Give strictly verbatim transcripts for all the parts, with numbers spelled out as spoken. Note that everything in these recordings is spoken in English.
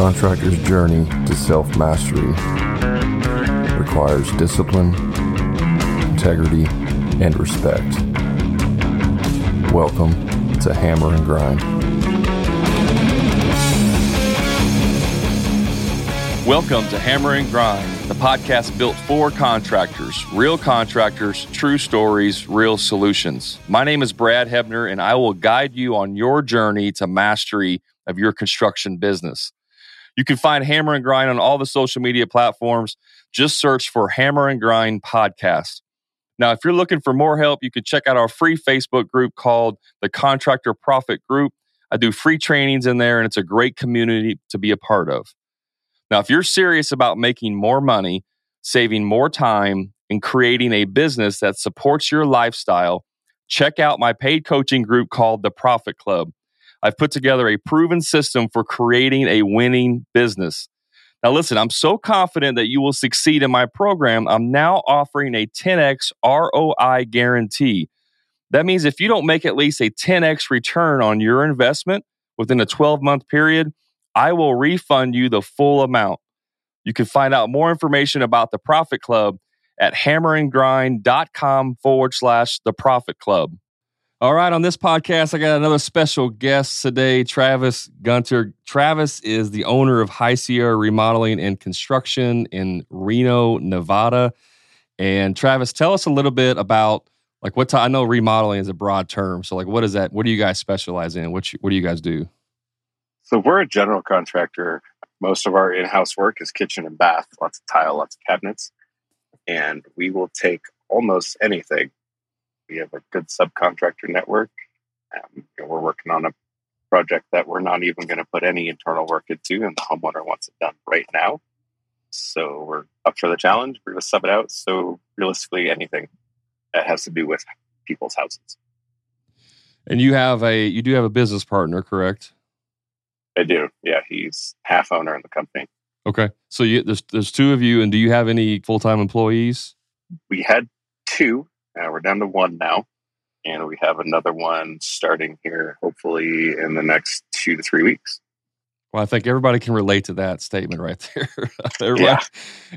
contractor's journey to self-mastery requires discipline, integrity, and respect. Welcome to Hammer and Grind. Welcome to Hammer and Grind, the podcast built for contractors, real contractors, true stories, real solutions. My name is Brad Hebner, and I will guide you on your journey to mastery of your construction business. You can find Hammer and Grind on all the social media platforms. Just search for Hammer and Grind Podcast. Now, if you're looking for more help, you can check out our free Facebook group called The Contractor Profit Group. I do free trainings in there, and it's a great community to be a part of. Now, if you're serious about making more money, saving more time, and creating a business that supports your lifestyle, check out my paid coaching group called The Profit Club. I've put together a proven system for creating a winning business. Now listen, I'm so confident that you will succeed in my program, I'm now offering a ten x R O I guarantee. That means if you don't make at least a ten x return on your investment within a twelve month period, I will refund you the full amount. You can find out more information about The Profit Club at hammerandgrind.com forward slash The Profit Club. All right, on this podcast, I got another special guest today, Travis Gunter. Travis is the owner of High Sierra Remodeling and Construction in Reno, Nevada. And Travis, tell us a little bit about, like, what time, I know remodeling is a broad term. So, like, what is that? What do you guys specialize in? What, you, what do you guys do? So we're a general contractor. Most of our in-house work is kitchen and bath, lots of tile, lots of cabinets. And we will take almost anything. We have a good subcontractor network. Um, and we're working on a project that we're not even going to put any internal work into, and the homeowner wants it done right now. So we're up for the challenge. We're going to sub it out. So realistically, anything that has to do with people's houses. And you have a you do have a business partner, correct? I do. Yeah, he's half owner in the company. Okay, so you, there's there's two of you, and do you have any full time employees? We had two. Uh, we're down to one now, and we have another one starting here, hopefully in the next two to three weeks. Well, I think everybody can relate to that statement right there. everybody, yeah.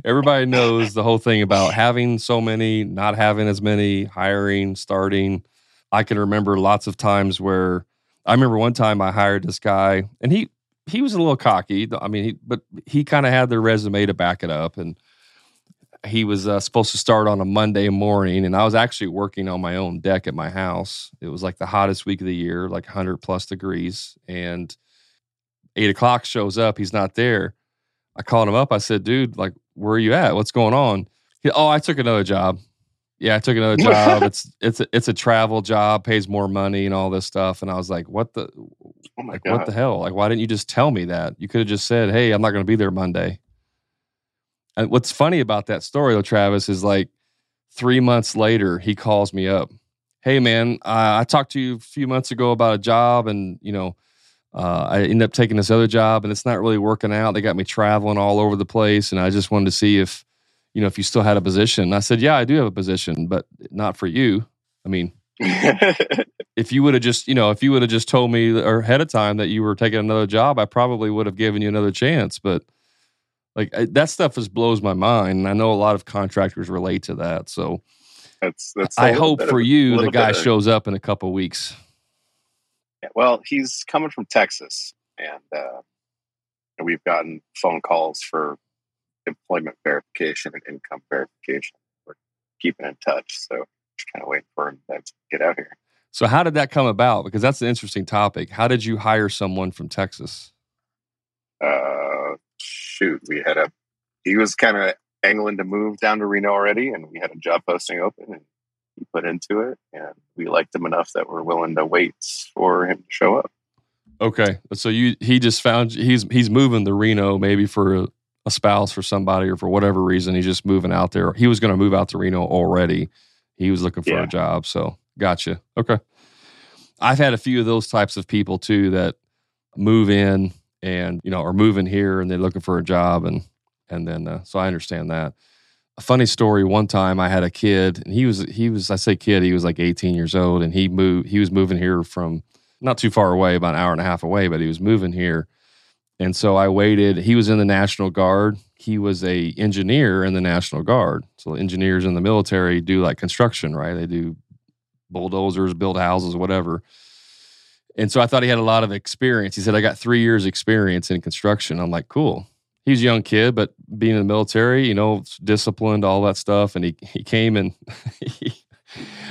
everybody knows the whole thing about having so many, not having as many, hiring, starting. I can remember lots of times where I remember one time I hired this guy, and he he was a little cocky. I mean, he, but he kind of had the resume to back it up, and he was uh, supposed to start on a Monday morning, and I was actually working on my own deck at my house. It was like the hottest week of the year, like one hundred plus degrees, and eight o'clock shows up. He's not there. I called him up. I said, dude, like, where are you at? What's going on? He, oh, I took another job. Yeah, I took another job. it's it's a, it's a travel job, pays more money and all this stuff. And I was like, what the, oh my like, God. What the hell? Like, why didn't you just tell me that? You could have just said, hey, I'm not going to be there Monday. And what's funny about that story, though, Travis, is like three months later, he calls me up. Hey, man, uh, I talked to you a few months ago about a job, and, you know, uh, I ended up taking this other job, and it's not really working out. They got me traveling all over the place, and I just wanted to see if, you know, if you still had a position. And I said, yeah, I do have a position, but not for you. I mean, if you would have just, you know, if you would have just told me or ahead of time that you were taking another job, I probably would have given you another chance, but. Like, that stuff just blows my mind, and I know a lot of contractors relate to that. So, that's, that's I hope for of, you the guy shows up in a couple of weeks. Yeah, well, he's coming from Texas, and uh, we've gotten phone calls for employment verification and income verification. We're keeping in touch, so just kind of waiting for him to get out here. So, how did that come about? Because that's an interesting topic. How did you hire someone from Texas? Uh. Shoot, we had a, he was kind of angling to move down to Reno already, and we had a job posting open, and he put into it, and we liked him enough that we're willing to wait for him to show up. Okay. So you, he just found, he's, he's moving to Reno maybe for a, a spouse, for somebody, or for whatever reason, he's just moving out there. He was going to move out to Reno already. He was looking for yeah. a job. So gotcha. Okay. I've had a few of those types of people too that move in, and, you know, are moving here and they're looking for a job. And, and then, uh, so I understand that. A funny story. One time I had a kid, and he was, he was, I say kid, he was like eighteen years old, and he moved, he was moving here from not too far away, about an hour and a half away, but he was moving here. And so I waited. He was in the National Guard. He was a engineer in the National Guard. So engineers in the military do like construction, right? They do bulldozers, build houses, whatever. And so I thought he had a lot of experience. He said, I got three years experience in construction. I'm like, cool. He was a young kid, but being in the military, you know, disciplined, all that stuff. And he, he came and he,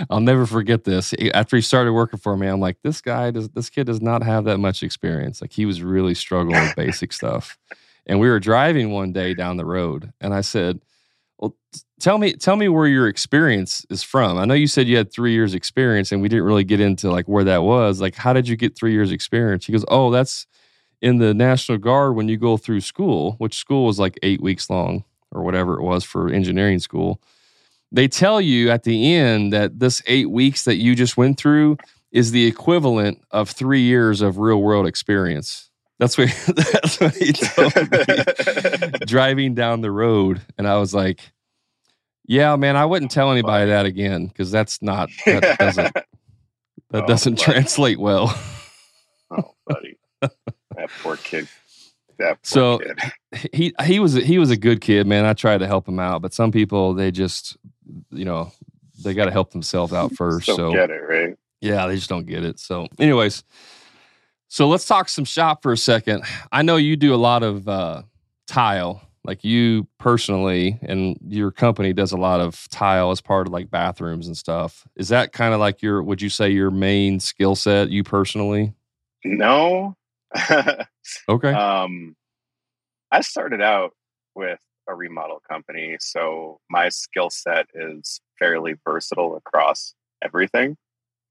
I'll never forget this. After he started working for me, I'm like, this guy, does, this kid does not have that much experience. Like, he was really struggling with basic stuff. And we were driving one day down the road, and I said, well, tell me, tell me where your experience is from. I know you said you had three years experience, and we didn't really get into like where that was. Like, how did you get three years experience? He goes, oh, that's in the National Guard when you go through school, which school was like eight weeks long or whatever it was for engineering school. They tell you at the end that this eight weeks that you just went through is the equivalent of three years of real world experience. That's what, that's what he told me driving down the road. And I was like, yeah, man, I wouldn't tell anybody that again, because that's not, that doesn't, that doesn't oh, translate well. Oh, buddy. That poor kid. That poor so kid. he, he was, he was a good kid, man. I tried to help him out, but some people, they just, you know, they got to help themselves out first. Don't so get it, right? Yeah, they just don't get it. So anyways, so let's talk some shop for a second. I know you do a lot of uh, tile, like you personally, and your company does a lot of tile as part of like bathrooms and stuff. Is that kind of like your, would you say your main skill set, you personally? No. Okay. Um, I started out with a remodel company, so my skill set is fairly versatile across everything,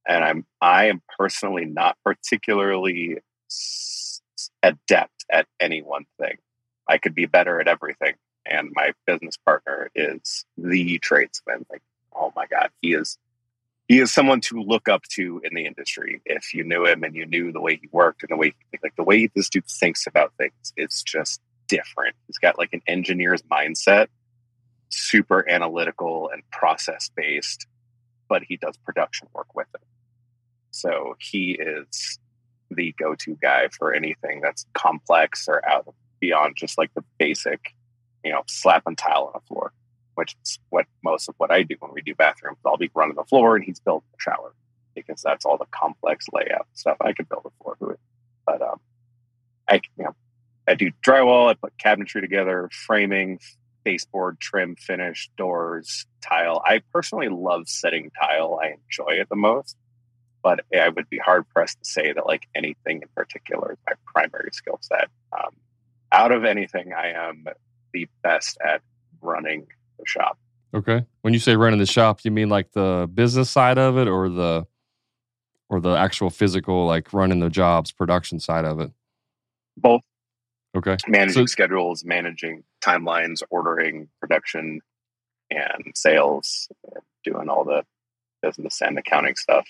and I'm I am personally not particularly s- adept at any one thing. I could be better at everything, and my business partner is the tradesman. Like, oh my God, he is he is someone to look up to in the industry. If you knew him and you knew the way he worked and the way he, like the way this dude thinks about things, it's just different. He's got like an engineer's mindset, super analytical and process based, but he does production work with it. So he is the go-to guy for anything that's complex or out of beyond just like the basic, you know, slapping tile on the floor, which is what most of what I do when we do bathrooms. I'll be running the floor and he's building the shower, because that's all the complex layout stuff. I could build a floor for it, but um, I you know. I do drywall, I put cabinetry together, framing, baseboard, trim, finish, doors, tile. I personally love setting tile. I enjoy it the most, but I would be hard-pressed to say that like anything in particular is my primary skill set. Um, out of anything, I am the best at running the shop. Okay. When you say running the shop, you mean like the business side of it, or the or the actual physical, like running the jobs, production side of it? Both. Okay. Managing so, schedules, managing timelines, ordering, production, and sales, doing all the business and accounting stuff.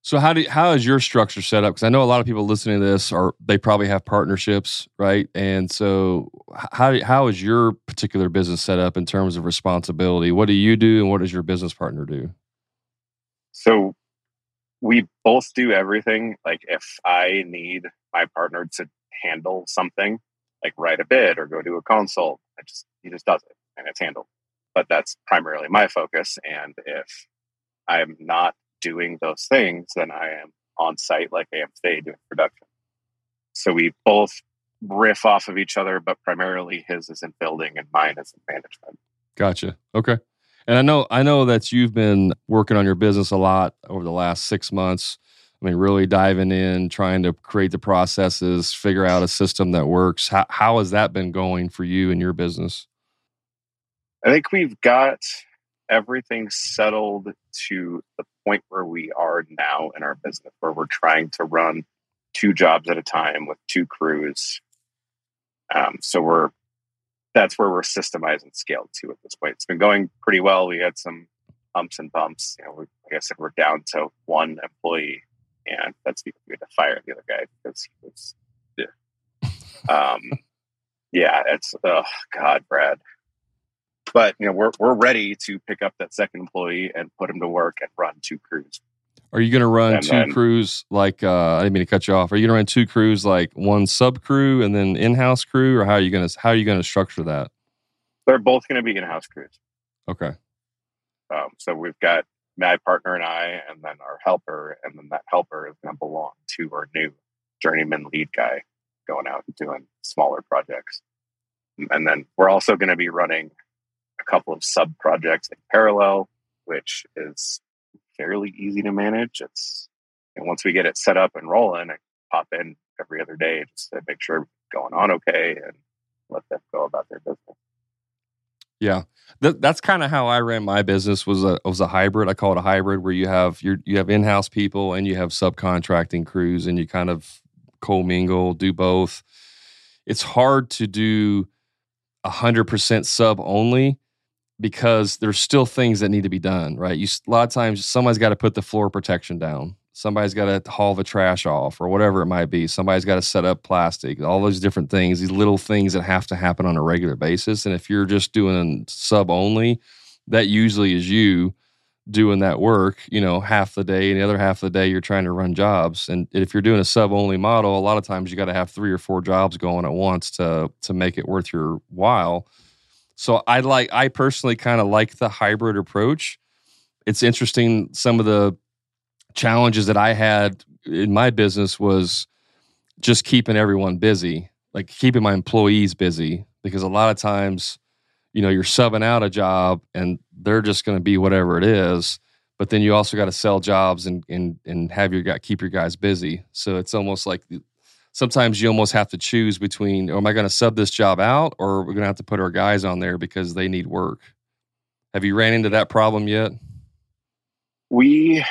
So how do how is your structure set up? Because I know a lot of people listening to this are, they probably have partnerships, right? And so how how is your particular business set up in terms of responsibility? What do you do, and what does your business partner do? So we both do everything. Like if I need my partner to handle something, like write a bid or go do a consult, I just he just does it and it's handled. But that's primarily my focus. And if I'm not doing those things, then I am on site like I am today doing production. So we both riff off of each other, but primarily his is in building and mine is in management. Gotcha. Okay. And I know I know that you've been working on your business a lot over the last six months. I mean, really diving in, trying to create the processes, figure out a system that works. How, how has that been going for you and your business? I think we've got everything settled to the point where we are now in our business, where we're trying to run two jobs at a time with two crews. Um, so we're that's where we're systemized and scaled to at this point. It's been going pretty well. We had some humps and bumps. You know, we, like I said, we're down to one employee. And that's because we had to fire the other guy because he was, yeah. um, yeah, it's, oh God, Brad. But, you know, we're, we're ready to pick up that second employee and put him to work and run two crews Are you going to run and two then, crews like, uh, I didn't mean to cut you off. Are you going to run two crews, like one sub crew and then in-house crew? Or how are you going to, how are you going to structure that? They're both going to be in-house crews. Okay. Um, so we've got my partner and I, and then our helper. And then that helper is going to belong to our new journeyman lead guy going out and doing smaller projects. And then we're also going to be running a couple of sub projects in parallel, which is fairly easy to manage. It's, and once we get it set up and rolling, I pop in every other day just to make sure it's going on okay and let them go about their business. Yeah, Th- that's kind of how I ran my business. Was a was a hybrid. I call it a hybrid, where you have your you have in house people and you have subcontracting crews, and you kind of co-mingle, do both. It's hard to do a hundred percent sub only, because there's still things that need to be done, right? You, a lot of times somebody's got to put the floor protection down. Somebody's got to haul the trash off or whatever it might be. Somebody's got to set up plastic, all those different things, these little things that have to happen on a regular basis. And if you're just doing sub only, that usually is you doing that work, you know, half the day, and the other half of the day you're trying to run jobs. And if you're doing a sub only model, a lot of times you got to have three or four jobs going at once to, to make it worth your while. So I like, I personally kind of like the hybrid approach. It's interesting. Some of the challenges that I had in my business was just keeping everyone busy, like keeping my employees busy, because a lot of times, you know, you're subbing out a job and they're just going to be whatever it is, but then you also got to sell jobs and, and, and have your guy, keep your guys busy. So it's almost like the, sometimes you almost have to choose between, oh, am I going to sub this job out, or we're going to have to put our guys on there because they need work? Have you ran into that problem yet? We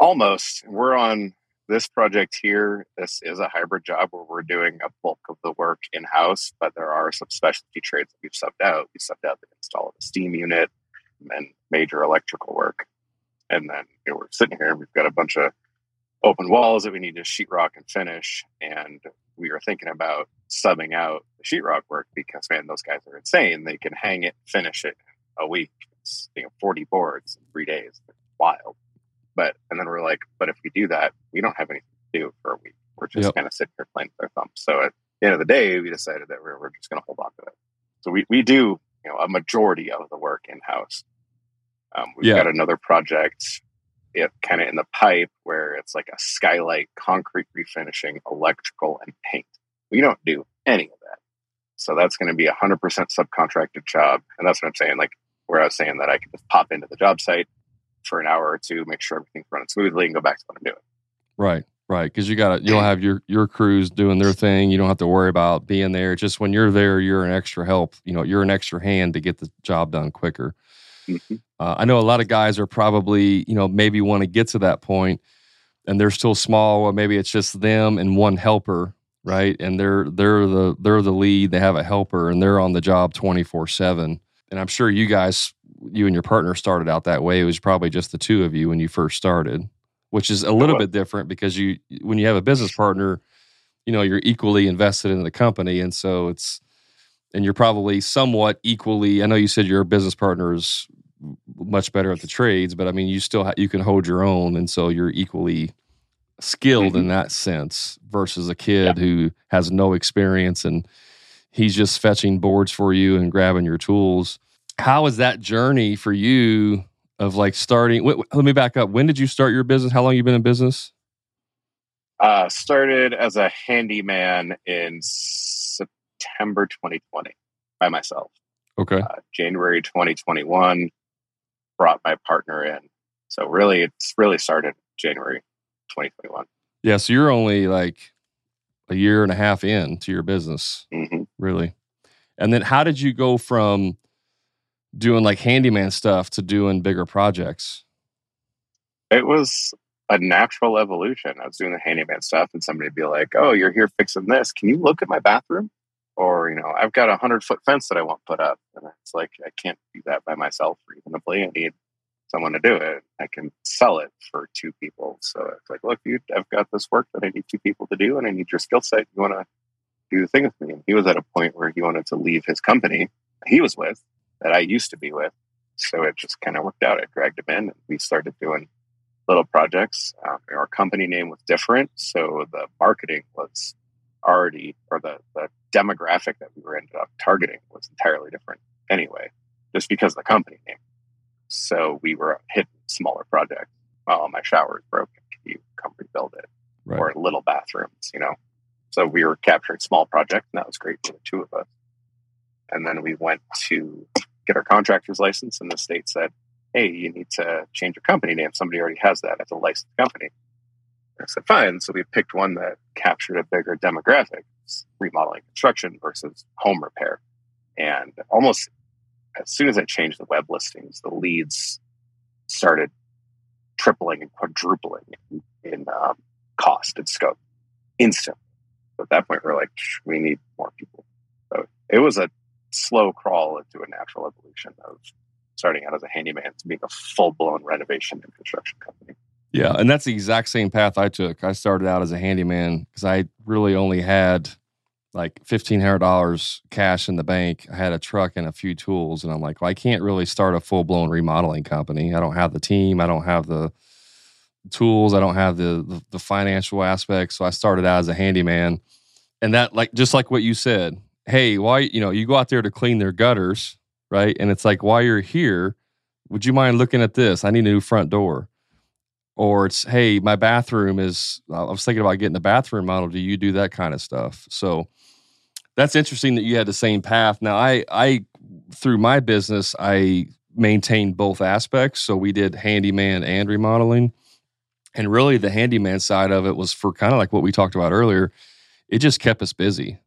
almost, we're on this project here. This is a hybrid job where we're doing a bulk of the work in-house, but there are some specialty trades that we've subbed out. We subbed out the install of a steam unit and major electrical work. And then, you know, we're sitting here and we've got a bunch of open walls that we need to sheetrock and finish. And we were thinking about subbing out the sheetrock work because, man, those guys are insane. They can hang it, finish it in a week. It's, you know, forty boards in three days. It's wild. But, and then we're like, but if we do that, we don't have anything to do for a week. We're just yep. kind of sitting here playing with our thumbs. So at the end of the day, we decided that we're, we're just going to hold on to it. So we, we do, you know, a majority of the work in-house. Um, we've yeah. got another project kind of in the pipe where it's like a skylight, concrete refinishing, electrical, and paint. We don't do any of that. So that's going to be a one hundred percent subcontracted job. And that's what I'm saying. Like where I was saying that I can just pop into the job site for an hour or two, make sure everything's running smoothly and go back to what I'm doing. Right, right. Because you got you'll have your, your crews doing their thing. You don't have to worry about being there. Just when you're there, you're an extra help. You know, you're an extra hand to get the job done quicker. Mm-hmm. Uh, I know a lot of guys are probably, you know, maybe want to get to that point and they're still small, or maybe it's just them and one helper, right? And they're, they're the, they're the lead, they have a helper and they're on the job twenty-four seven. And I'm sure you guys, you and your partner started out that way. It was probably just the two of you when you first started, which is a little bit different because you, when you have a business partner, you know, you're equally invested in the company. And so it's, and you're probably somewhat equally, I know you said your business partner is much better at the trades, but I mean, you still ha- you can hold your own, and so you're equally skilled mm-hmm. in that sense versus a kid yeah. who has no experience and he's just fetching boards for you and grabbing your tools. How is that journey for you of like starting? Wait, wait, let me back up. When did you start your business? How long have you been in business? Uh, started as a handyman in September twenty twenty by myself. Okay. Uh, January twenty twenty-one. Brought my partner in. So really, it's really started January twenty twenty-one. Yeah, so you're only like a year and a half in to your business, mm-hmm. really. And then how did you go from doing like handyman stuff to doing bigger projects? It was a natural evolution. I was doing the handyman stuff and somebody would be like, oh, you're here fixing this. Can you look at my bathroom? Or, you know, I've got a hundred-foot fence that I want put up. And it's like, I can't do that by myself reasonably. I need someone to do it. I can sell it for two people. So it's like, look, dude, I've got this work that I need two people to do, and I need your skill set. You want to do the thing with me? And he was at a point where he wanted to leave his company he was with, that I used to be with. So it just kind of worked out. I dragged him in, and we started doing little projects. Um, our company name was different, so the marketing was already, or the, the demographic that we were ended up targeting was entirely different anyway, just because of the company name. So we were hitting smaller projects. Oh, my shower is broken. Can you come rebuild it? Right. Or little bathrooms, you know? So we were capturing small projects, and that was great for the two of us. And then we went to get our contractor's license, and the state said, hey, you need to change your company name. Somebody already has that as a licensed company. And I said, fine. So we picked one that captured a bigger demographic, remodeling construction versus home repair. And almost as soon as I changed the web listings, the leads started tripling and quadrupling in, in um, cost and scope instantly. So at that point, we're like, we need more people. So it was a slow crawl into a natural evolution of starting out as a handyman to being a full-blown renovation and construction company. Yeah, and that's the exact same path I took. I started out as a handyman because I really only had like fifteen hundred dollars cash in the bank. I had a truck and a few tools, and I'm like, well, I can't really start a full-blown remodeling company. I don't have the team. I don't have the tools. I don't have the, the, the financial aspects. So I started out as a handyman. And that, like, just like what you said, hey, why, you know, you go out there to clean their gutters, right? And it's like, while you're here, would you mind looking at this? I need a new front door. Or it's, hey, my bathroom is, I was thinking about getting a bathroom model. Do you do that kind of stuff? So that's interesting that you had the same path. Now, I, I through my business, I maintained both aspects. So we did handyman and remodeling. And really the handyman side of it was for kind of like what we talked about earlier. It just kept us busy.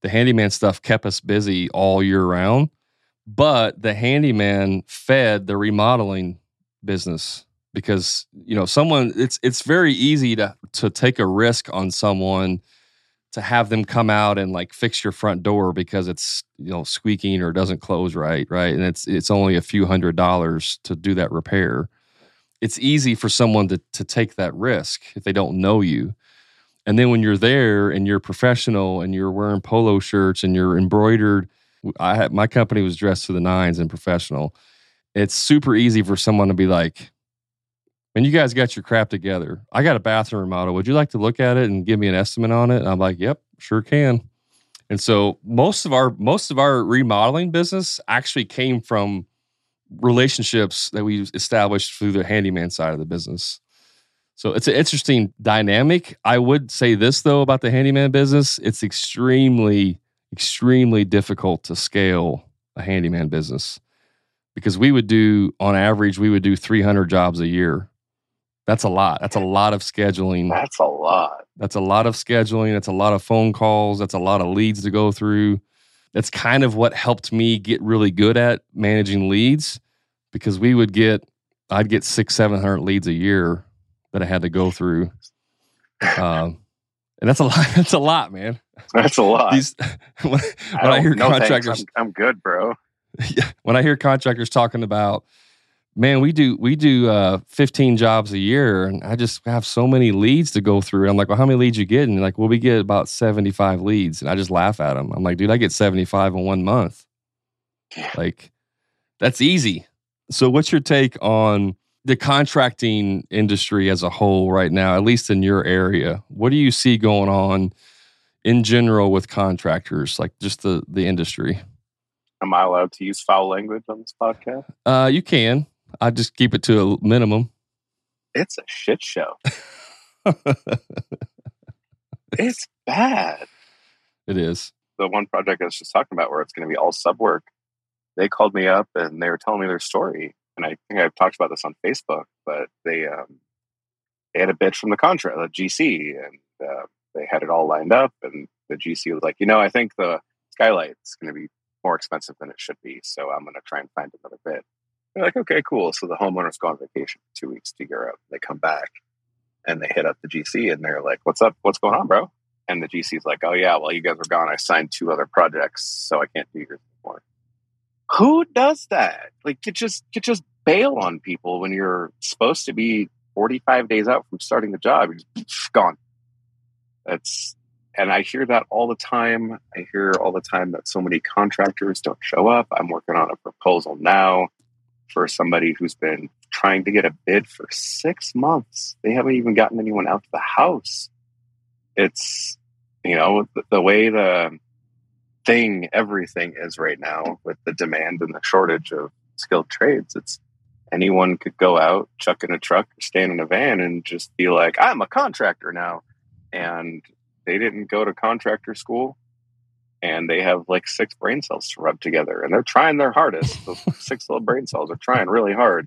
The handyman stuff kept us busy all year round. But the handyman fed the remodeling business because, you know, someone, it's it's very easy to to take a risk on someone to have them come out and like fix your front door because it's, you know, squeaking or doesn't close right, right? And it's it's only a few hundred dollars to do that repair. It's easy for someone to to take that risk if they don't know you. And then when you're there and you're professional and you're wearing polo shirts and you're embroidered, I had, my company was dressed to the nines and professional. It's super easy for someone to be like, when you guys got your crap together, I got a bathroom remodel. Would you like to look at it and give me an estimate on it? And I'm like, yep, sure can. And so most of our, most of our remodeling business actually came from relationships that we established through the handyman side of the business. So it's an interesting dynamic. I would say this though, about the handyman business, it's extremely extremely difficult to scale a handyman business because we would do, on average, we would do three hundred jobs a year. That's a lot. That's a lot of scheduling. That's a lot. That's a lot of scheduling. That's a lot of phone calls. That's a lot of leads to go through. That's kind of what helped me get really good at managing leads because we would get, I'd get six, seven hundred leads a year that I had to go through. Um, And that's a lot. That's a lot, man. That's a lot. These, when I, when I hear no contractors, thanks. I'm, I'm good, bro. Yeah, when I hear contractors talking about, man, we do we do uh, fifteen jobs a year, and I just have so many leads to go through. I'm like, well, how many leads you getting? Like, well, we get about seventy-five leads, and I just laugh at them. I'm like, dude, I get seventy-five in one month. Like, that's easy. So, what's your take on the contracting industry as a whole right now, at least in your area? What do you see going on in general with contractors, like just the, the industry? Am I allowed to use foul language on this podcast? Uh, you can. I just keep it to a minimum. It's a shit show. It's bad. It is. The one project I was just talking about where it's going to be all sub work, they called me up and they were telling me their story. And I think I've talked about this on Facebook, but they um, they had a bid from the contract, the G C, and uh, they had it all lined up. And the G C was like, you know, I think the skylight is going to be more expensive than it should be, so I'm going to try and find another bid. And they're like, okay, cool. So the homeowners go on vacation for two weeks to Europe. They come back and they hit up the G C, and they're like, what's up? What's going on, bro? And the G C's like, oh yeah, while you guys were gone, I signed two other projects, so I can't do yours anymore. Who does that? Like, you just you just bail on people when you're supposed to be forty-five days out from starting the job. You're just gone. That's, and I hear that all the time. I hear all the time that so many contractors don't show up. I'm working on a proposal now for somebody who's been trying to get a bid for six months. They haven't even gotten anyone out to the house. It's, you know, the, the way the thing, everything is right now with the demand and the shortage of skilled trades. It's anyone could go out, chuck in a truck, stand in a van and just be like, I'm a contractor now. And they didn't go to contractor school. And they have like six brain cells to rub together. And they're trying their hardest. Those six little brain cells are trying really hard.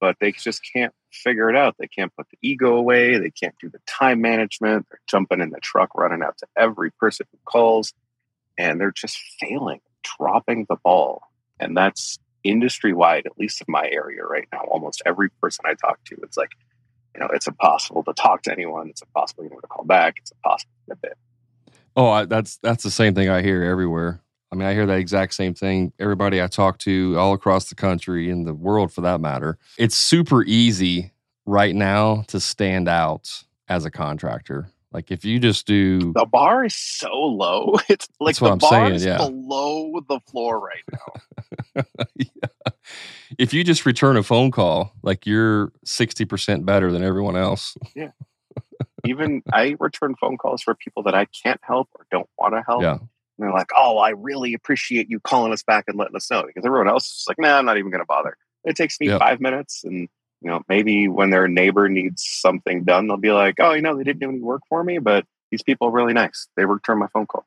But they just can't figure it out. They can't put the ego away. They can't do the time management. They're jumping in the truck, running out to every person who calls. And they're just failing, dropping the ball. And that's industry-wide, at least in my area right now. Almost every person I talk to, it's like, you know, it's impossible to talk to anyone. It's impossible to call back. It's impossible to get it. Oh, I, that's that's the same thing I hear everywhere. I mean, I hear that exact same thing. Everybody I talk to all across the country and the world, for that matter. It's super easy right now to stand out as a contractor. Like if you just do... The bar is so low. It's like the I'm bar saying, is yeah. below the floor right now. yeah. If you just return a phone call, like you're sixty percent better than everyone else. Yeah. Even I return phone calls for people that I can't help or don't want to help. Yeah. And they're like, oh, I really appreciate you calling us back and letting us know. Because everyone else is just like, nah, I'm not even going to bother. It takes me yeah. five minutes. And, you know, maybe when their neighbor needs something done, they'll be like, oh, you know, they didn't do any work for me, but these people are really nice. They returned my phone call.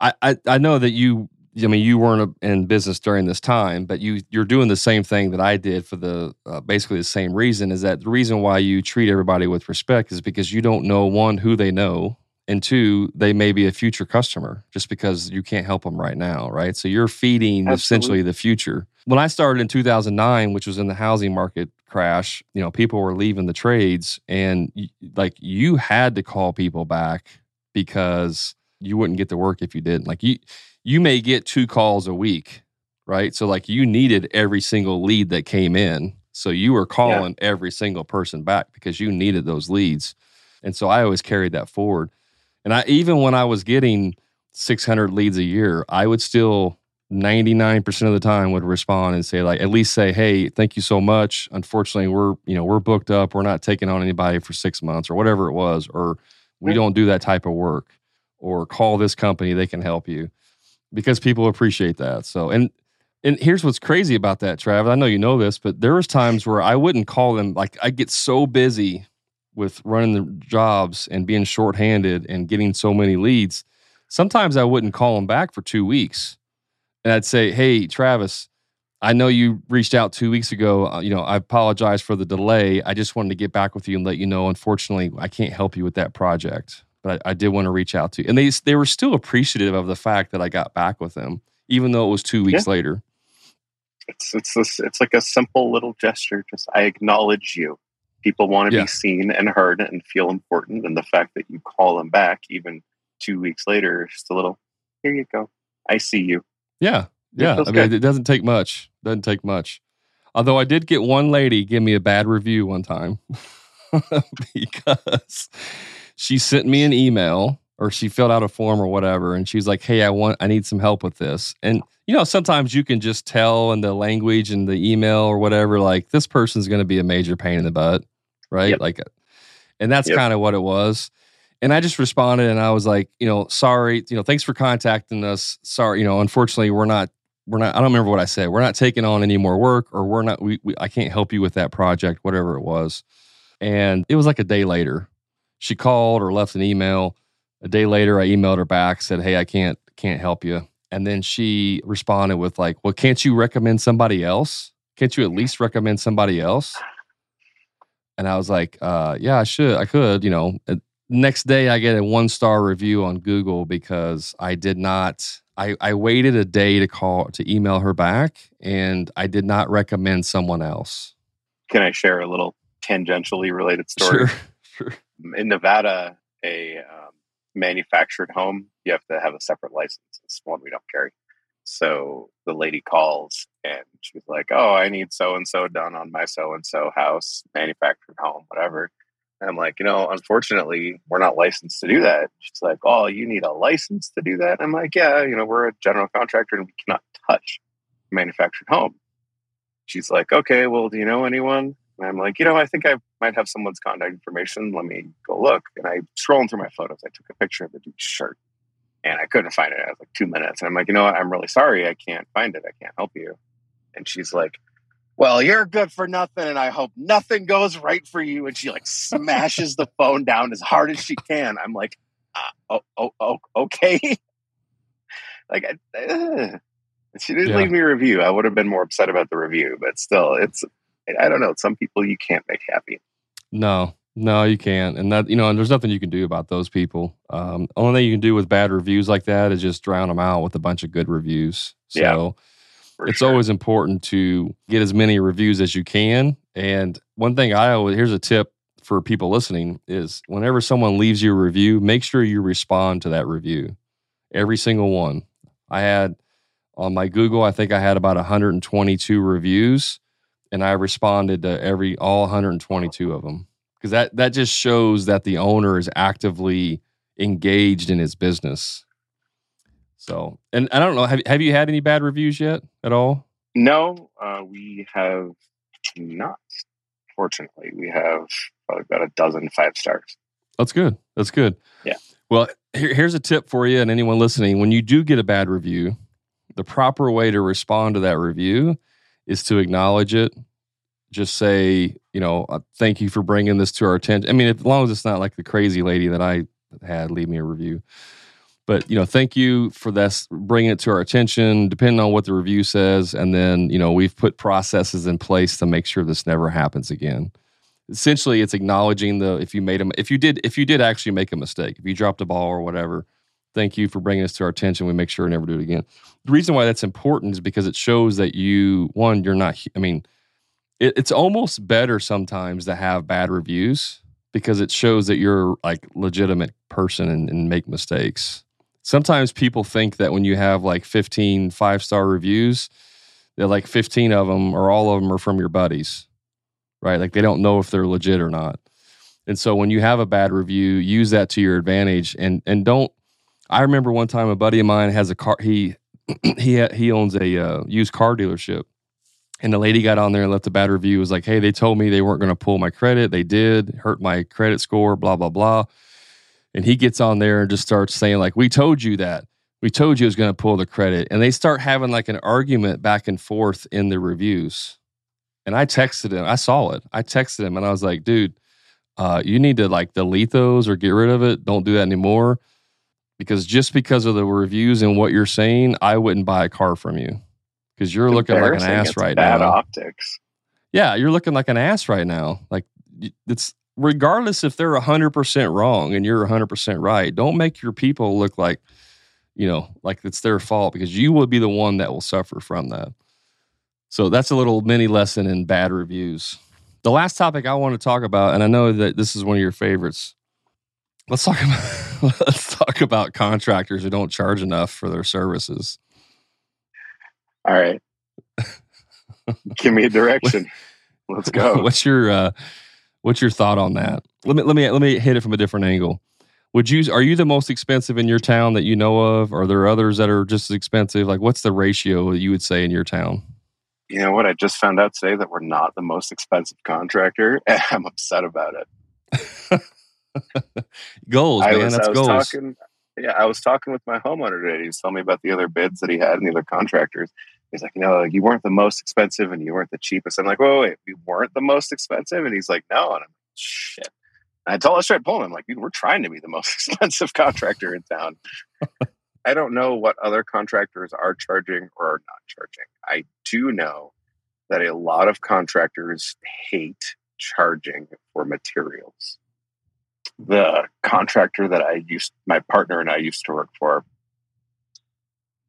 I, I, I know that you, I mean, you weren't in business during this time, but you, you're doing the same thing that I did for the uh, basically the same reason. Is that the reason why you treat everybody with respect is because you don't know, one, who they know, and two, they may be a future customer just because you can't help them right now, right? So you're feeding Absolutely. essentially the future. When I started in two thousand nine, which was in the housing market crash, you know, people were leaving the trades, and like you had to call people back because you wouldn't get to work if you didn't. Like you. You may get two calls a week, right? So like you needed every single lead that came in. So you were calling yeah. every single person back because you needed those leads. And so I always carried that forward. And I, even when I was getting six hundred leads a year, I would still ninety-nine percent of the time would respond and say like, at least say, hey, thank you so much. Unfortunately, we're, you know, we're booked up. We're not taking on anybody for six months or whatever it was, or we don't do that type of work, or call this company. They can help you. Because people appreciate that. So, and and here's what's crazy about that, Travis. I know you know this, but there was times where I wouldn't call them. Like I get so busy with running the jobs and being shorthanded and getting so many leads. Sometimes I wouldn't call them back for two weeks, and I'd say, "Hey, Travis, I know you reached out two weeks ago. You know, I apologize for the delay. I just wanted to get back with you and let you know. Unfortunately, I can't help you with that project. But I, I did want to reach out to you." And they they were still appreciative of the fact that I got back with them, even though it was two weeks yeah. later. It's it's this, it's like a simple little gesture. Just, I acknowledge you. People want to yeah. be seen and heard and feel important. And the fact that you call them back even two weeks later, just a little, here you go. I see you. Yeah. Yeah. I mean, good. It doesn't take much. Doesn't take much. Although I did get one lady give me a bad review one time because... She sent me an email, or she filled out a form or whatever, and she was like, "Hey, I want, I need some help with this." And you know, sometimes you can just tell in the language and the email or whatever, like this person's going to be a major pain in the butt, right? Yep. Like, and that's yep. kind of what it was. And I just responded, and I was like, you know, sorry, you know, thanks for contacting us. Sorry, you know, unfortunately, we're not, we're not. I don't remember what I said. We're not taking on any more work, or we're not. We, we I can't help you with that project, whatever it was. And it was like a day later. She called or left an email. A day later, I emailed her back, said, "Hey, I can't can't help you." And then she responded with like, "Well, can't you recommend somebody else? Can't you at least recommend somebody else?" And I was like, uh, "Yeah, I should. I could." You know, next day I get a one star review on Google because I did not. I I waited a day to call to email her back, and I did not recommend someone else. Can I share a little tangentially related story? Sure. sure. In Nevada, a um, manufactured home, you have to have a separate license. It's one we don't carry. So the lady calls and she's like, "Oh, I need so-and-so done on my so-and-so house, manufactured home, whatever." And I'm like, "You know, unfortunately, we're not licensed to do that." She's like, "Oh, you need a license to do that?" I'm like, "Yeah, you know, we're a general contractor and we cannot touch manufactured home." she's like, okay, well, do you know anyone? And I'm like, you know, I think I might have someone's contact information. Let me go look. And I scrolling through my photos, I took a picture of the dude's shirt and I couldn't find it. I was like two minutes. And I'm like, you know what? I'm really sorry. I can't find it. I can't help you. And she's like, well, you're good for nothing. And I hope nothing goes right for you. And she like smashes the phone down as hard as she can. I'm like, uh, oh, oh, oh, okay. Like, uh, she didn't yeah. leave me a review. I would have been more upset about the review, but still it's, I don't know. Some people you can't make happy. No, no, you can't. And that, you know, and there's nothing you can do about those people. Um, only thing you can do with bad reviews like that is just drown them out with a bunch of good reviews. So yeah, it's sure. always important to get as many reviews as you can. And one thing I always, here's a tip for people listening is whenever someone leaves you a review, make sure you respond to that review. Every single one. I had on my Google, I think I had about one hundred twenty-two reviews. And I responded to every, all one hundred twenty-two of them. Because that, that just shows that the owner is actively engaged in his business. So, and I don't know, have, have you had any bad reviews yet at all? No, uh, we have not. Fortunately, we have probably about a dozen five stars. That's good. That's good. Yeah. Well, here, here's a tip for you and anyone listening. When you do get a bad review, the proper way to respond to that review is to acknowledge it. Just say, you know, thank you for bringing this to our attention. I mean, as long as it's not like the crazy lady that I had leave me a review. But, you know, thank you for this, bringing it to our attention, depending on what the review says. And then, you know, we've put processes in place to make sure this never happens again. Essentially, it's acknowledging the, if you made a, if you did, if you did actually make a mistake, if you dropped a ball or whatever, thank you for bringing this to our attention. We make sure to never do it again. The reason why that's important is because it shows that you, one, you're not, I mean, it, it's almost better sometimes to have bad reviews because it shows that you're like a legitimate person and, and make mistakes. Sometimes people think that when you have like fifteen five-star reviews, that like fifteen of them or all of them are from your buddies, right? Like they don't know if they're legit or not. And so when you have a bad review, use that to your advantage and and don't, I remember one time a buddy of mine has a car. He he he owns a uh, used car dealership, and the lady got on there and left a bad review. It was like, "Hey, they told me they weren't going to pull my credit. They did, hurt my credit score. Blah blah blah." And he gets on there and just starts saying like, "We told you that. We told you it was going to pull the credit." And they start having like an argument back and forth in the reviews. And I texted him. I saw it. I texted him and I was like, "Dude, uh, you need to like delete those or get rid of it. Don't do that anymore." Because just because of the reviews and what you're saying, I wouldn't buy a car from you because you're looking like an ass right now. Bad optics. Yeah, you're looking like an ass right now. Like it's regardless if they're one hundred percent wrong and you're one hundred percent right, don't make your people look like, you know, like it's their fault because you will be the one that will suffer from that. So that's a little mini lesson in bad reviews. The last topic I want to talk about, and I know that this is one of your favorites. Let's talk about let's talk about contractors who don't charge enough for their services. All right, give me a direction. Let's go. What's your uh, what's your thought on that? Let me let me let me hit it from a different angle. Would you are you the most expensive in your town that you know of? Are there others that are just as expensive? Like, what's the ratio you would say in your town? You know what? I just found out today that we're not the most expensive contractor, and I'm upset about it. Goals, man. I was, that's I was goals. Talking, yeah, I was talking with my homeowner today. He was telling me about the other bids that he had and the other contractors. He's like, you know, you weren't the most expensive and you weren't the cheapest. I'm like, whoa, wait, we weren't the most expensive? And he's like, no. And I'm like, shit. And I told I started pulling him. I'm like, dude, we're trying to be the most expensive contractor in town. I don't know what other contractors are charging or are not charging. I do know that a lot of contractors hate charging for materials. The contractor that I used, my partner and I used to work for,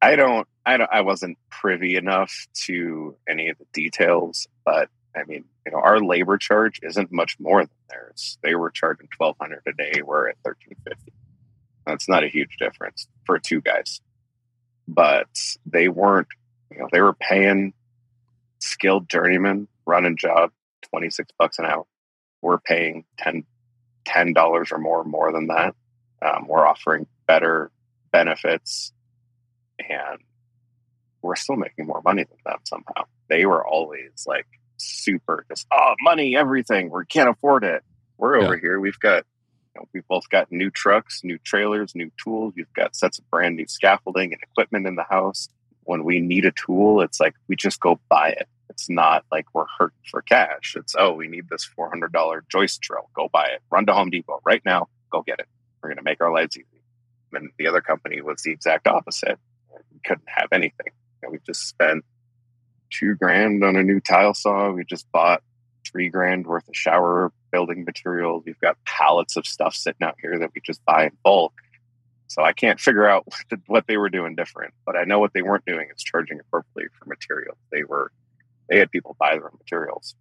I don't, I don't, I wasn't privy enough to any of the details, but I mean, you know, our labor charge isn't much more than theirs. They were charging twelve hundred dollars a day. We're at thirteen fifty. That's not a huge difference for two guys, but they weren't, you know, they were paying skilled journeymen running job twenty-six bucks an hour. We're paying ten ten dollars or more more than that. Um, we're offering better benefits and we're still making more money than them somehow. they were always like super just, oh, money, everything. We can't afford it. We're over yeah. here. We've got, you know, we've both got new trucks, new trailers, new tools. You've got sets of brand new scaffolding and equipment in the house. When we need a tool, it's like, we just go buy it. It's not like we're hurting for cash. It's, oh, we need this four hundred dollars joist drill. Go buy it. Run to Home Depot right now. Go get it. We're going to make our lives easy. And the other company was the exact opposite. We couldn't have anything. You know, we just spent two grand on a new tile saw. We just bought three grand worth of shower building materials. We've got pallets of stuff sitting out here that we just buy in bulk. So I can't figure out what, the, what they were doing different, but I know what they weren't doing is charging appropriately for materials. They were, they had people buy their own materials,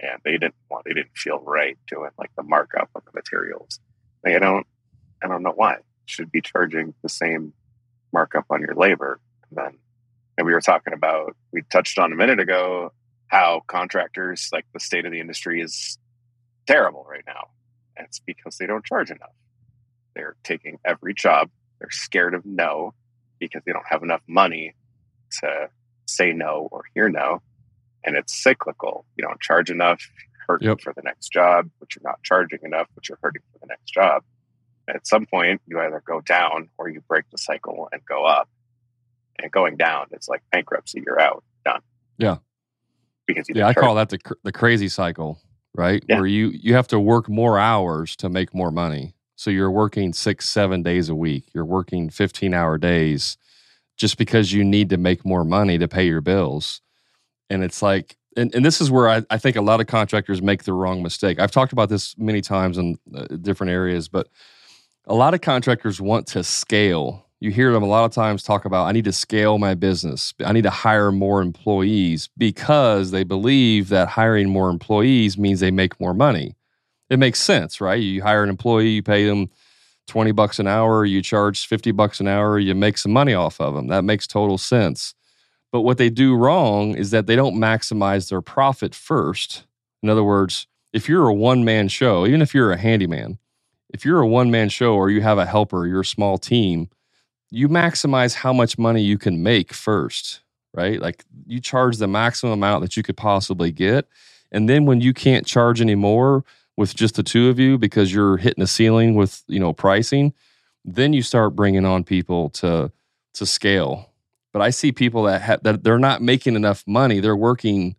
and they didn't want, they didn't feel right doing like the markup on the materials. Like, I don't, I don't know why. You should be charging the same markup on your labor. And then, and we were talking about, we touched on a minute ago, how contractors, like the state of the industry is terrible right now. And it's because they don't charge enough. They're taking every job. They're scared of no because they don't have enough money to say no or hear no. And it's cyclical. You don't charge enough, you're hurting yep. for the next job, but you're not charging enough, but you're hurting for the next job. And at some point, you either go down or you break the cycle and go up. And going down, it's like bankruptcy. You're out. Done. Yeah. Because you yeah, I call that the, cr- the crazy cycle, right? Yeah. Where you, you have to work more hours to make more money. So you're working six, seven days a week. You're working fifteen-hour days just because you need to make more money to pay your bills. And it's like, and, and this is where I, I think a lot of contractors make the wrong mistake. I've talked about this many times in uh, different areas, but a lot of contractors want to scale. You hear them a lot of times talk about, I need to scale my business. I need to hire more employees because they believe that hiring more employees means they make more money. It makes sense, right? You hire an employee, you pay them twenty bucks an hour, you charge fifty bucks an hour, you make some money off of them. That makes total sense. But what they do wrong is that they don't maximize their profit first. In other words, if you're a one-man show, even if you're a handyman, if you're a one-man show or you have a helper, you're a small team, you maximize how much money you can make first, right? Like you charge the maximum amount that you could possibly get. And then when you can't charge anymore, with just the two of you because you're hitting a ceiling with, you know, pricing, then you start bringing on people to to scale. But I see people that ha- that they're not making enough money. They're working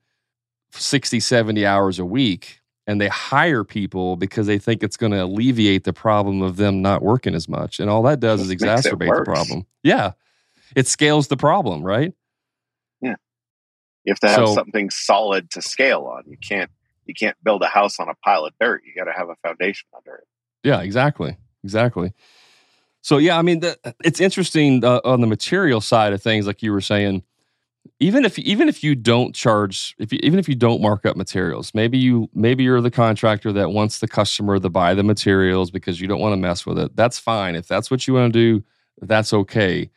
sixty, seventy hours a week, and they hire people because they think it's going to alleviate the problem of them not working as much. And all that does is exacerbate the problem. Yeah. It scales the problem, right? Yeah. You have to have so, something solid to scale on. You can't You can't build a house on a pile of dirt. You got to have a foundation under it. Yeah, exactly. Exactly. So, yeah, I mean, the, it's interesting uh, on the material side of things, like you were saying, even if even if you don't charge, if you, even if you don't mark up materials, maybe, you, maybe you're the contractor that wants the customer to buy the materials because you don't want to mess with it. That's fine. If that's what you want to do, that's okay.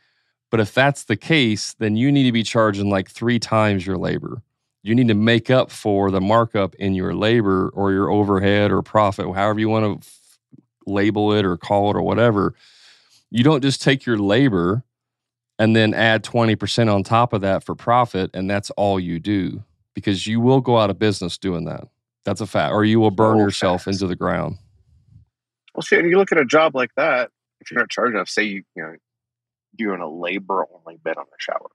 But if that's the case, then you need to be charging like three times your labor. You need to make up for the markup in your labor or your overhead or profit, however you want to f- label it or call it or whatever. You don't just take your labor and then add twenty percent on top of that for profit, and that's all you do, because you will go out of business doing that. That's a fact. Or you will burn oh, yourself facts. into the ground. Well, shit, you look at a job like that, if you're not charging enough, say you, you know, you're in a labor-only bid on a shower,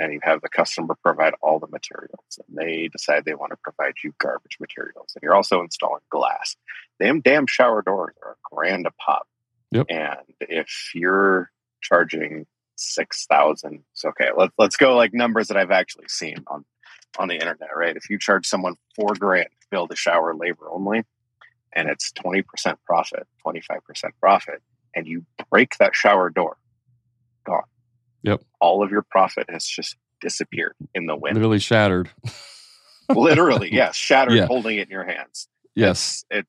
and you have the customer provide all the materials, and they decide they want to provide you garbage materials, and you're also installing glass. Them damn shower doors are a grand a pop. Yep. And if you're charging six thousand, it's okay. Let's, let's go like numbers that I've actually seen on, on the internet, right? If you charge someone four grand to build a shower labor only, and it's twenty percent profit, twenty-five percent profit, and you break that shower door, gone. Yep. All of your profit has just disappeared in the wind. Literally shattered. Literally, yes. Shattered, yeah. Holding it in your hands. Yes. It's,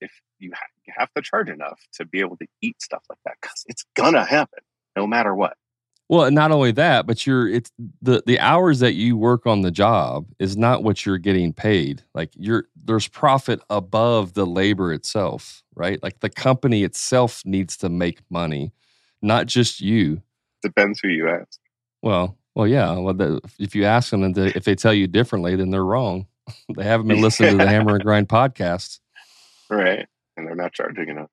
it's if you, ha- you have to charge enough to be able to eat stuff like that, because it's going to happen no matter what. Well, and not only that, but you're, it's the, the hours that you work on the job is not what you're getting paid. Like you're, there's profit above the labor itself, right? Like the company itself needs to make money, not just you. Depends who you ask. Well, Well, yeah. Well, the, if you ask them, and they, if they tell you differently, then they're wrong. They haven't been listening to the Hammer and Grind podcast, right? And they're not charging enough.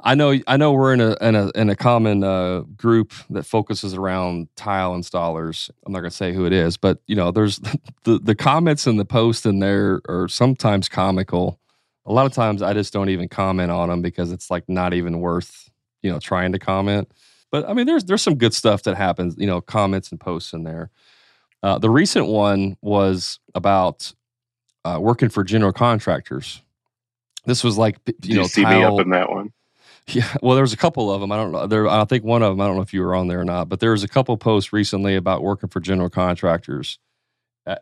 I know. I know. We're in a in a in a common uh, group that focuses around tile installers. I'm not going to say who it is, but you know, there's the the comments in the post in there are sometimes comical. A lot of times, I just don't even comment on them because it's like not even worth you know trying to comment. But I mean, there's there's some good stuff that happens. You know, comments and posts in there. Uh, the recent one was about uh, working for general contractors. This was like, you know, you see tile, me up in that one. Yeah, well, there was a couple of them. I don't know. There, I think one of them. I don't know if you were on there or not, but there was a couple posts recently about working for general contractors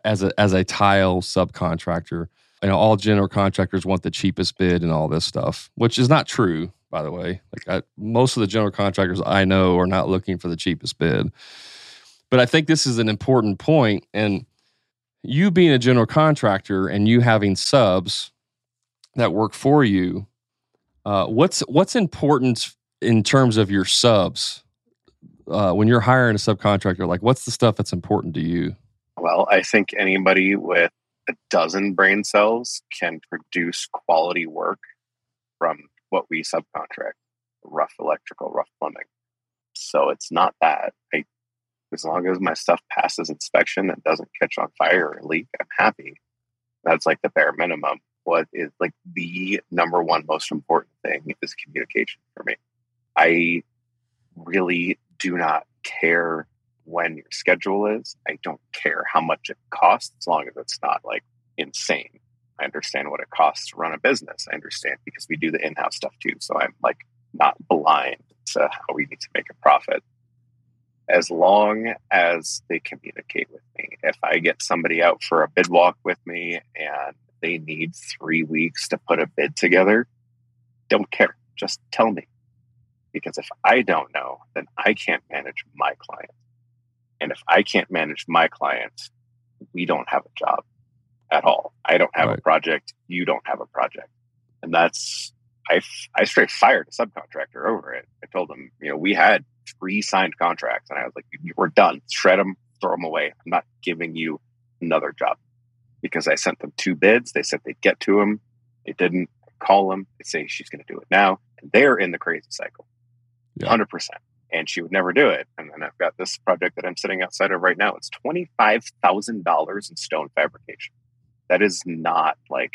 as a as a tile subcontractor. You know, all general contractors want the cheapest bid and all this stuff, which is not true, by the way. Like I, most of the general contractors I know are not looking for the cheapest bid. But I think this is an important point. And you being a general contractor and you having subs that work for you, uh, what's what's important in terms of your subs uh, when you're hiring a subcontractor? Like, what's the stuff that's important to you? Well, I think anybody with a dozen brain cells can produce quality work from what we subcontract. Rough electrical, rough plumbing. So it's not that. I As long as my stuff passes inspection and doesn't catch on fire or leak, I'm happy. That's like the bare minimum. What is like the number one most important thing is communication for me. I really do not care when your schedule is. I don't care how much it costs as long as it's not like insane. I understand what it costs to run a business. I understand because we do the in-house stuff too. So I'm like not blind to how we need to make a profit. As long as they communicate with me. If I get somebody out for a bid walk with me and they need three weeks to put a bid together, don't care. Just tell me. Because if I don't know, then I can't manage my client. And if I can't manage my client, we don't have a job at all. I don't have right. a project. You don't have a project. And that's, I, I straight fired a subcontractor over it. I told them, you know, we had three signed contracts, and I was like, we're done. Shred them, throw them away. I'm not giving you another job. Because I sent them two bids. They said they'd get to them. They didn't. I call them. They say she's going to do it now. And they're in the crazy cycle. Yeah. one hundred percent. And she would never do it. And then I've got this project that I'm sitting outside of right now. It's twenty-five thousand dollars in stone fabrication. That is not like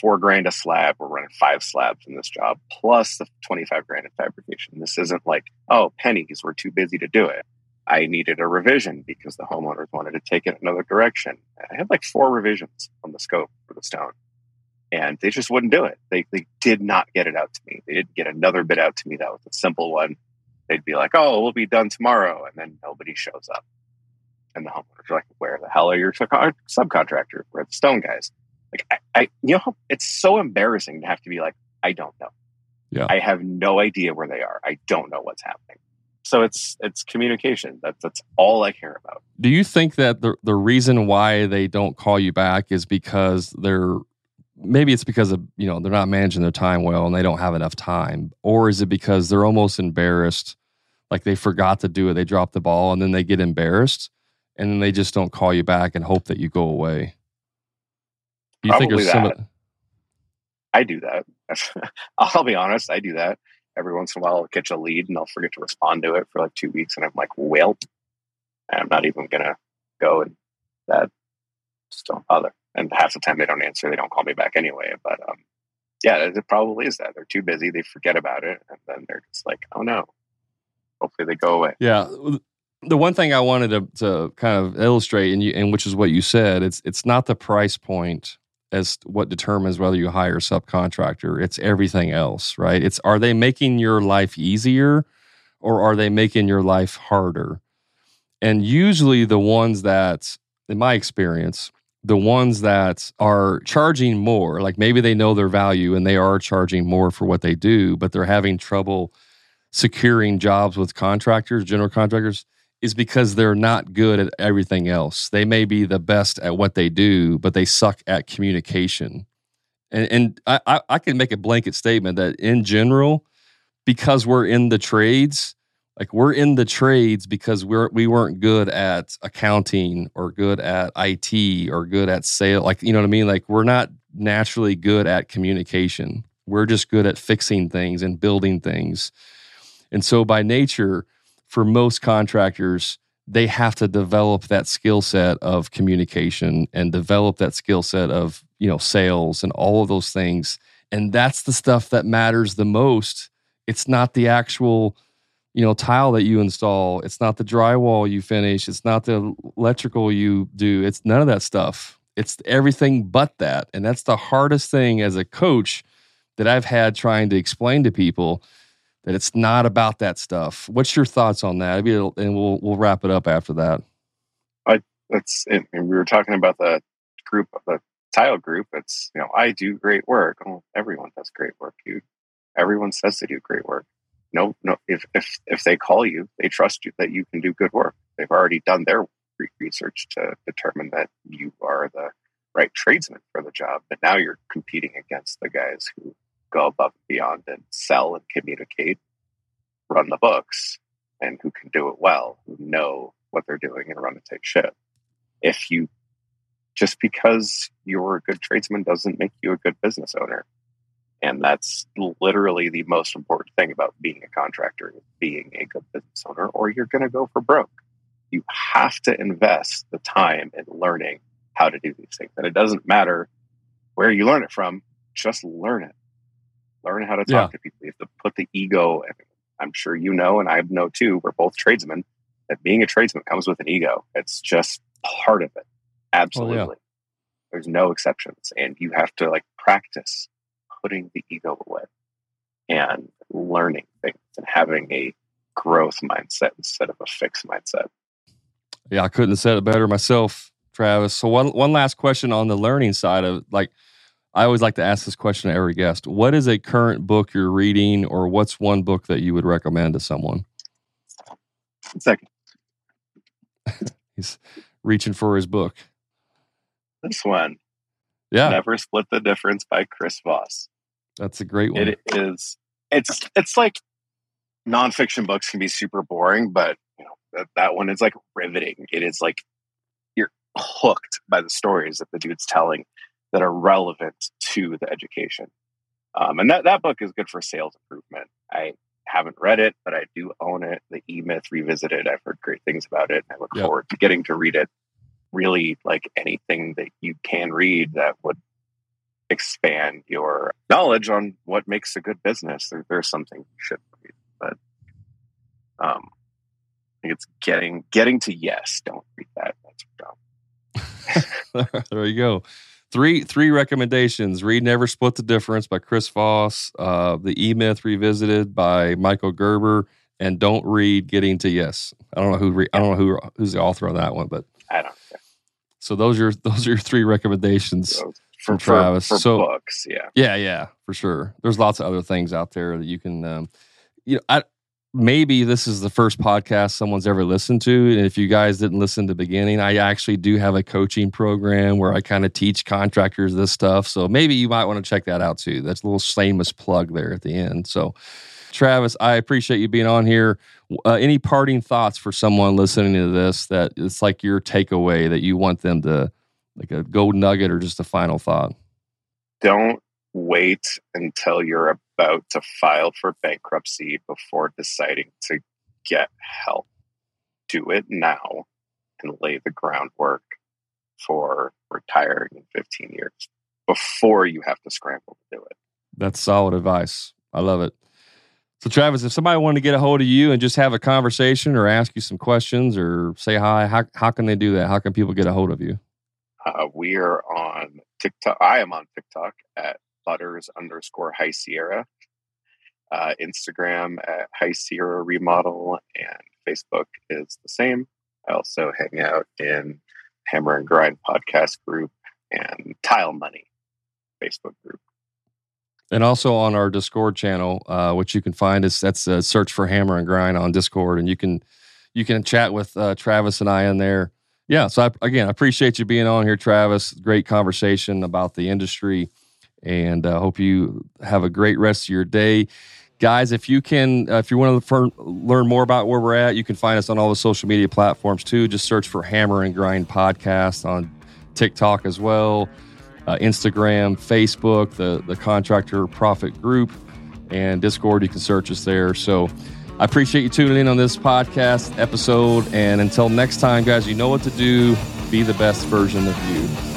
four grand a slab. We're running five slabs in this job, plus the twenty-five grand in fabrication. This isn't like, oh, pennies, we're too busy to do it. I needed a revision because the homeowners wanted to take it another direction. I had like four revisions on the scope for the stone, and they just wouldn't do it. They they did not get it out to me. They didn't get another bid out to me. That was a simple one. They'd be like, oh, we'll be done tomorrow. And then nobody shows up. And the homeowners are like, where the hell are your subcontractor? We're the stone guys. Like I, I, you know, it's so embarrassing to have to be like, I don't know. Yeah. I have no idea where they are. I don't know what's happening. So it's it's communication. That's that's all I care about. Do you think that the the reason why they don't call you back is because they're maybe it's because of you know they're not managing their time well and they don't have enough time, or is it because they're almost embarrassed, like they forgot to do it, they dropped the ball, and then they get embarrassed, and then they just don't call you back and hope that you go away? You Probably think that. Some... I do that. I'll be honest. I do that. Every once in a while, I'll catch a lead and I'll forget to respond to it for like two weeks. And I'm like, well, I'm not even going to go and that. Just don't bother. And half the time they don't answer. They don't call me back anyway. But um, yeah, it probably is that. They're too busy. They forget about it. And then they're just like, oh no. Hopefully they go away. Yeah. The one thing I wanted to, to kind of illustrate, and, you, and which is what you said, it's it's not the price point as what determines whether you hire a subcontractor. It's everything else, right? It's are they making your life easier or are they making your life harder? And usually the ones that, in my experience, the ones that are charging more, like maybe they know their value and they are charging more for what they do, but they're having trouble securing jobs with contractors, general contractors, is because they're not good at everything else. They may be the best at what they do, but they suck at communication. And, and I, I can make a blanket statement that in general, because we're in the trades, Like, we're in the trades because we're we weren't good at accounting or good at I T or good at sale. Like, you know what I mean? Like, we're not naturally good at communication. We're just good at fixing things and building things. And so by nature, for most contractors, they have to develop that skill set of communication and develop that skill set of, you know, sales and all of those things. And that's the stuff that matters the most. It's not the actual, you know, tile that you install. It's not the drywall you finish. It's not the electrical you do. It's none of that stuff. It's everything but that. And that's the hardest thing as a coach that I've had trying to explain to people, that it's not about that stuff. What's your thoughts on that? And we'll we'll wrap it up after that. I that's it. And we were talking about the group, the tile group. It's, you know, I do great work. Oh, everyone does great work. You, everyone says they do great work. No, no. If if if they call you, they trust you that you can do good work. They've already done their research to determine that you are the right tradesman for the job. But now you're competing against the guys who go above and beyond and sell and communicate, run the books, and who can do it well, who know what they're doing and run and take shit. If you, just because you're a good tradesman doesn't make you a good business owner. And that's literally the most important thing about being a contractor, being a good business owner, or you're going to go for broke. You have to invest the time in learning how to do these things. And it doesn't matter where you learn it from, just learn it. Learn how to talk yeah. to people. You have to put the ego, and I'm sure you know, and I know too, we're both tradesmen, that being a tradesman comes with an ego. It's just part of it. Absolutely. Oh, yeah. There's no exceptions. And you have to like practice putting the ego away and learning things and having a growth mindset instead of a fixed mindset. Yeah, I couldn't have said it better myself, Travis. So one one last question on the learning side of, like, I always like to ask this question to every guest. What is a current book you're reading, or what's one book that you would recommend to someone? One second. He's reaching for his book. This one. Yeah. Never Split the Difference by Chris Voss. That's a great one. It is. It's, it's like, nonfiction books can be super boring, but you know, that, that one is like riveting. It is like, you're hooked by the stories that the dude's telling that are relevant to the education. Um, and that, that book is good for sales improvement. I haven't read it, but I do own it. The E-Myth Revisited. I've heard great things about it. And I look yep. forward to getting to read it. Really, like anything that you can read that would expand your knowledge on what makes a good business. There, there's something you should read, but um, I think it's getting, getting to yes. Don't read that. That's dumb. There you go. Three three recommendations. Read Never Split the Difference by Chris Voss, uh, The E-Myth Revisited by Michael Gerber, and don't read Getting to Yes. I don't know who re- I don't know who who's the author on that one, but I don't know. So those are those are your three recommendations so for, from Travis. For, for so books, yeah, yeah, yeah, for sure. There's lots of other things out there that you can, um, you know, I, maybe this is the first podcast someone's ever listened to. And if you guys didn't listen to the beginning, I actually do have a coaching program where I kind of teach contractors this stuff. So maybe you might want to check that out too. That's a little shameless plug there at the end. So Travis, I appreciate you being on here. Uh, any parting thoughts for someone listening to this, that it's like your takeaway that you want them to, like a gold nugget or just a final thought? Don't wait until you're about to file for bankruptcy before deciding to get help. Do it now and lay the groundwork for retiring in fifteen years before you have to scramble to do it. That's solid advice. I love it. So Travis, if somebody wanted to get a hold of you and just have a conversation or ask you some questions or say hi, how, how can they do that? How can people get a hold of you? Uh, we are on TikTok. I am on TikTok at Butters underscore High Sierra, uh, Instagram at High Sierra Remodel, and Facebook is the same. I also hang out in Hammer and Grind podcast group and Tile Money Facebook group, and also on our Discord channel, uh, which you can find is that's a search for Hammer and Grind on Discord, and you can you can chat with uh, Travis and I in there. Yeah, so I, again, I appreciate you being on here, Travis. Great conversation about the industry. And I uh, hope you have a great rest of your day. Guys, if you can, uh, if you want to fir- learn more about where we're at, you can find us on all the social media platforms too. Just search for Hammer and Grind Podcast on TikTok as well, uh, Instagram, Facebook, the, the Contractor Profit Group, and Discord. You can search us there. So I appreciate you tuning in on this podcast episode. And until next time, guys, you know what to do. Be the best version of you.